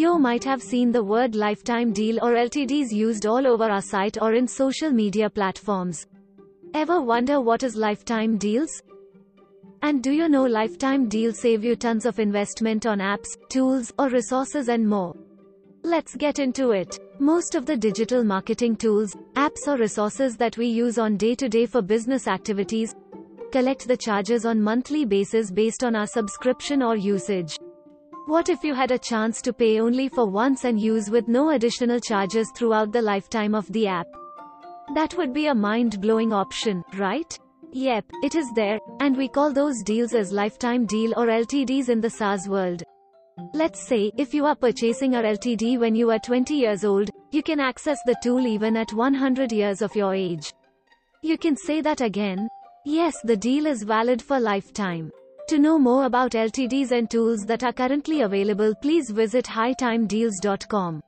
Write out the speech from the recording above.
You might have seen the word lifetime deal or LTDs used all over our site or in social media platforms. Ever wonder what is lifetime deals? And do you know lifetime deals save you tons of investment on apps, tools, or resources and more? Let's get into it. Most of the digital marketing tools, apps or resources that we use on day-to-day for business activities, collect the charges on monthly basis based on our subscription or usage. What if you had a chance to pay only for once and use with no additional charges throughout the lifetime of the app? That would be a mind-blowing option, right? Yep, it is there, and we call those deals as lifetime deal or LTDs in the SaaS world. Let's say, if you are purchasing a LTD when you are 20 years old, you can access the tool even at 100 years of your age. You can say that again. Yes, the deal is valid for lifetime. To know more about LTDs and tools that are currently available, please visit hightimedeals.com.